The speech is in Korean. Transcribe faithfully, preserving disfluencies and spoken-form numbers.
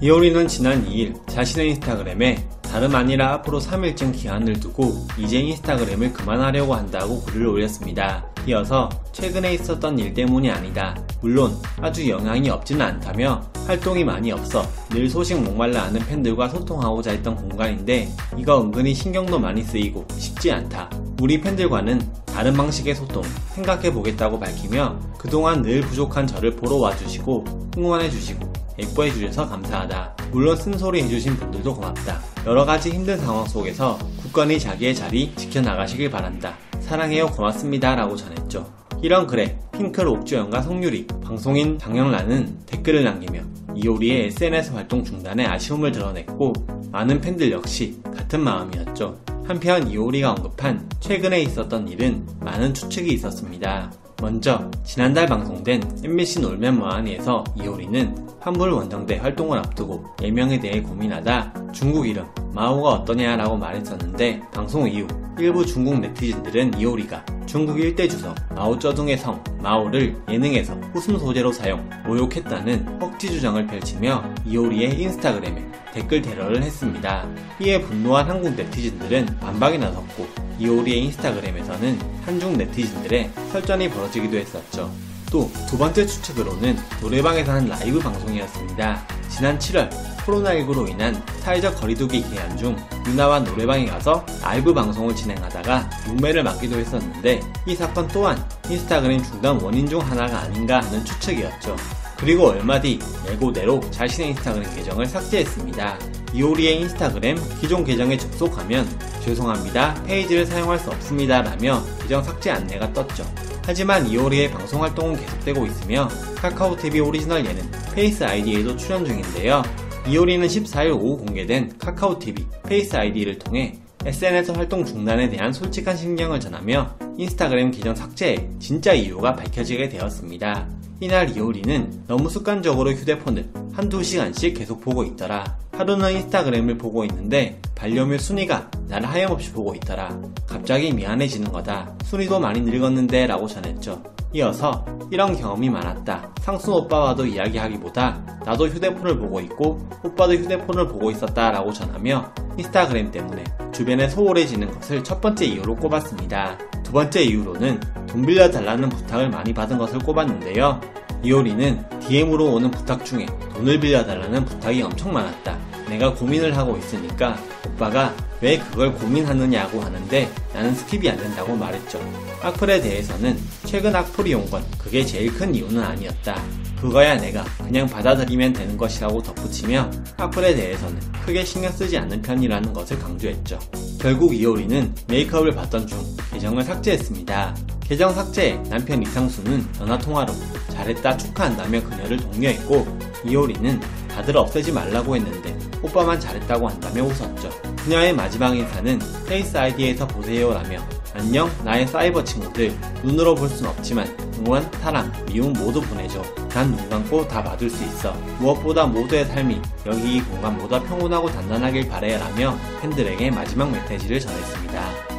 이효리는 지난 이 일 자신의 인스타그램에 다름 아니라 앞으로 삼 일쯤 기한을 두고 이제 인스타그램을 그만하려고 한다고 글을 올렸습니다. 이어서 최근에 있었던 일 때문이 아니다. 물론 아주 영향이 없지는 않다며 활동이 많이 없어 늘 소식 목말라 하는 팬들과 소통하고자 했던 공간인데 이거 은근히 신경도 많이 쓰이고 쉽지 않다. 우리 팬들과는 다른 방식의 소통 생각해보겠다고 밝히며 그동안 늘 부족한 저를 보러 와주시고 응원해주시고 예뻐해주셔서 감사하다. 물론 쓴소리 해주신 분들도 고맙다. 여러가지 힘든 상황 속에서 굳건히 자기의 자리 지켜나가시길 바란다. 사랑해요, 고맙습니다 라고 전했죠. 이런 글에 핑클 옥주현과 성유리, 방송인 장영란은 댓글을 남기며 이효리의 에스엔에스 활동 중단에 아쉬움을 드러냈고 많은 팬들 역시 같은 마음이었죠. 한편 이효리가 언급한 최근에 있었던 일은 많은 추측이 있었습니다. 먼저 지난달 방송된 엠비씨 놀면 뭐하니에서 이효리는 환불원정대 활동을 앞두고 예명에 대해 고민하다 중국 이름 마오가 어떠냐라고 말했었는데 방송 이후 일부 중국 네티즌들은 이효리가 중국 일 대 주석 마오쩌둥의 성 마오를 예능에서 웃음 소재로 사용, 모욕했다는 억지 주장을 펼치며 이효리의 인스타그램에 댓글 대러를 했습니다. 이에 분노한 한국 네티즌들은 반박에 나섰고 이효리의 인스타그램에서는 한중 네티즌들의 설전이 벌어지기도 했었죠. 또 두번째 추측으로는 노래방에서 한 라이브 방송이었습니다. 지난 칠월 코로나십구로 인한 사회적 거리두기 기간 중 유나와 노래방에 가서 라이브 방송을 진행하다가 룸메를 맞기도 했었는데 이 사건 또한 인스타그램 중단 원인 중 하나가 아닌가 하는 추측이었죠. 그리고 얼마 뒤 예고대로 자신의 인스타그램 계정을 삭제했습니다. 이효리의 인스타그램 기존 계정에 접속하면 죄송합니다, 페이지를 사용할 수 없습니다 라며 계정 삭제 안내가 떴죠. 하지만 이효리의 방송 활동은 계속되고 있으며 카카오티비 오리지널 예능 페이스 아이디에도 출연 중인데요. 이효리는 십사 일 오후 공개된 카카오티비 페이스 아이디를 통해 에스엔에스 활동 중단에 대한 솔직한 심경을 전하며 인스타그램 계정 삭제의 진짜 이유가 밝혀지게 되었습니다. 이날 이효리는 너무 습관적으로 휴대폰을 한두 시간씩 계속 보고 있더라. 하루는 인스타그램을 보고 있는데 반려묘 순이가 나를 하염없이 보고 있더라. 갑자기 미안해지는 거다. 순이도 많이 늙었는데 라고 전했죠. 이어서 이런 경험이 많았다. 상순 오빠와도 이야기하기보다 나도 휴대폰을 보고 있고 오빠도 휴대폰을 보고 있었다 라고 전하며 인스타그램 때문에 주변에 소홀해지는 것을 첫 번째 이유로 꼽았습니다. 두 번째 이유로는 돈 빌려달라는 부탁을 많이 받은 것을 꼽았는데요. 이효리는 디엠으로 오는 부탁 중에 돈을 빌려달라는 부탁이 엄청 많았다. 내가 고민을 하고 있으니까 오빠가 왜 그걸 고민하느냐고 하는데 나는 스킵이 안 된다고 말했죠. 악플에 대해서는 최근 악플이 온 건 그게 제일 큰 이유는 아니었다. 그거야 내가 그냥 받아들이면 되는 것이라고 덧붙이며 악플에 대해서는 크게 신경 쓰지 않는 편이라는 것을 강조했죠. 결국 이효리는 메이크업을 받던 중 계정을 삭제했습니다. 계정 삭제에 남편 이상수는 전화통화로 잘했다 축하한다며 그녀를 독려했고 이효리는 다들 없애지 말라고 했는데 오빠만 잘했다고 한다며 웃었죠. 그녀의 마지막 인사는 페이스 아이디에서 보세요 라며 안녕 나의 사이버 친구들, 눈으로 볼 순 없지만 응원, 사랑, 미움 모두 보내줘. 난 눈 감고 다 받을 수 있어. 무엇보다 모두의 삶이 여기 이 공간보다 평온하고 단단하길 바래 라며 팬들에게 마지막 메시지를 전했습니다.